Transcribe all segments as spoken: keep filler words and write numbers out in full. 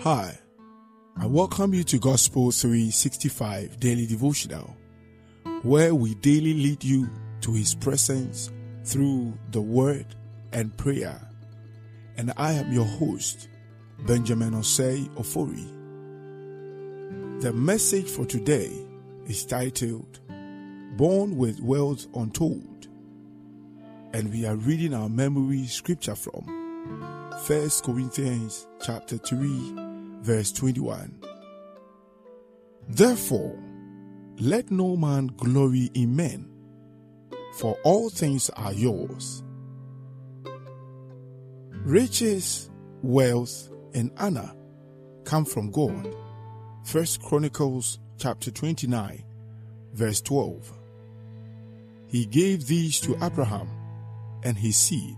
Hi, I welcome you to Gospel three sixty-five Daily Devotional, where we daily lead you to His presence through the Word and prayer. And I am your host, Benjamin Osei Ofori. The message for today is titled, Born with Wealth Untold, and we are reading our memory scripture from First Corinthians chapter three. Verse twenty-one. Therefore, let no man glory in men, for all things are yours. Riches, wealth, and honor come from God. First Chronicles chapter twenty-nine, verse twelve. He gave these to Abraham and his seed.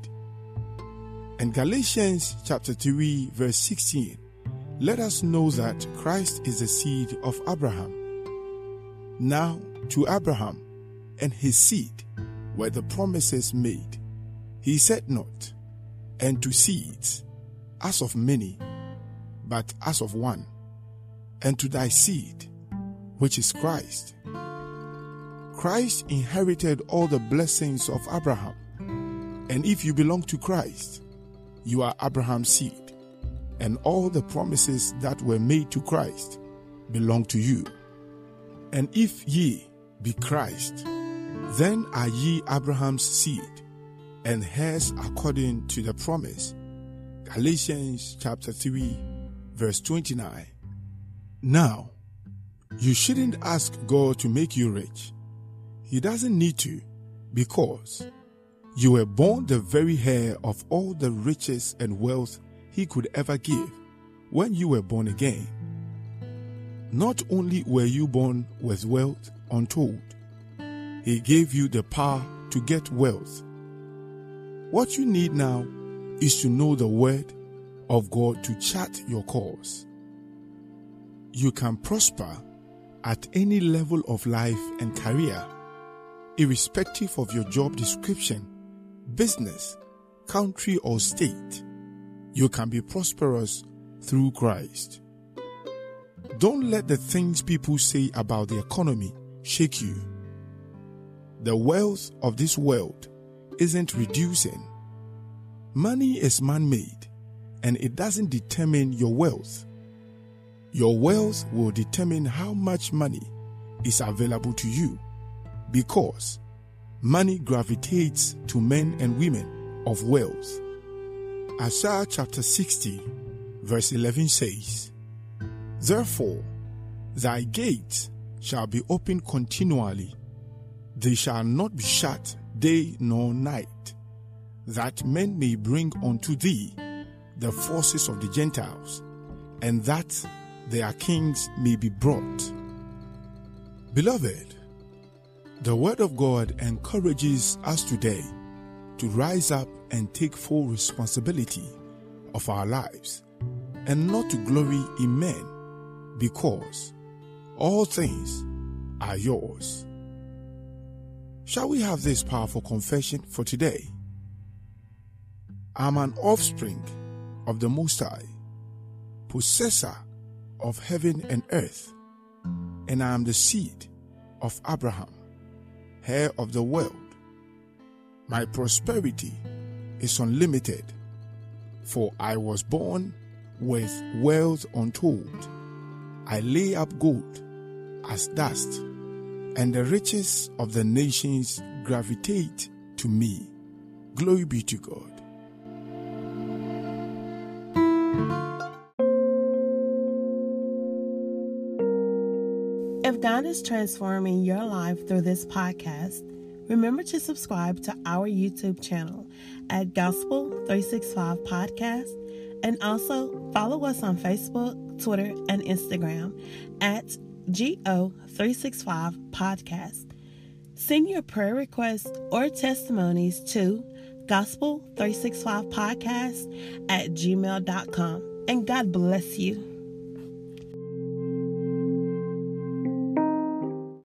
And Galatians chapter three, verse sixteen. Let us know that Christ is the seed of Abraham. Now to Abraham and his seed were the promises made. He said not, and to seeds, as of many, but as of one, and to thy seed, which is Christ. Christ inherited all the blessings of Abraham, and if you belong to Christ, you are Abraham's seed. And all the promises that were made to Christ belong to you. And if ye be Christ, then are ye Abraham's seed, and heirs according to the promise. Galatians chapter three, verse twenty-nine. Now, you shouldn't ask God to make you rich. He doesn't need to, because you were born the very heir of all the riches and wealth He could ever give when you were born again. Not only were you born with wealth untold, He gave you the power to get wealth. What you need now is to know the Word of God to chart your course. You can prosper at any level of life and career, irrespective of your job description, business, country or state. You can be prosperous through Christ. Don't let the things people say about the economy shake you. The wealth of this world isn't reducing. Money is man-made, and it doesn't determine your wealth. Your wealth will determine how much money is available to you, because money gravitates to men and women of wealth. Isaiah chapter sixty, verse eleven says, Therefore, thy gates shall be open continually, they shall not be shut day nor night, that men may bring unto thee the forces of the Gentiles, and that their kings may be brought. Beloved, the Word of God encourages us today to rise up and take full responsibility of our lives, and not to glory in men, because all things are yours. Shall we have this powerful confession for today? I am an offspring of the Most High, possessor of heaven and earth, and I am the seed of Abraham, heir of the world. My prosperity is unlimited, for I was born with wealth untold. I lay up gold as dust, and the riches of the nations gravitate to me. Glory be to God. If God is transforming your life through this podcast, remember to subscribe to our YouTube channel at Gospel three sixty-five Podcast, and also follow us on Facebook, Twitter, and Instagram at G O three sixty-five Podcast. Send your prayer requests or testimonies to Gospel three sixty-five Podcast at gmail dot com, and God bless you.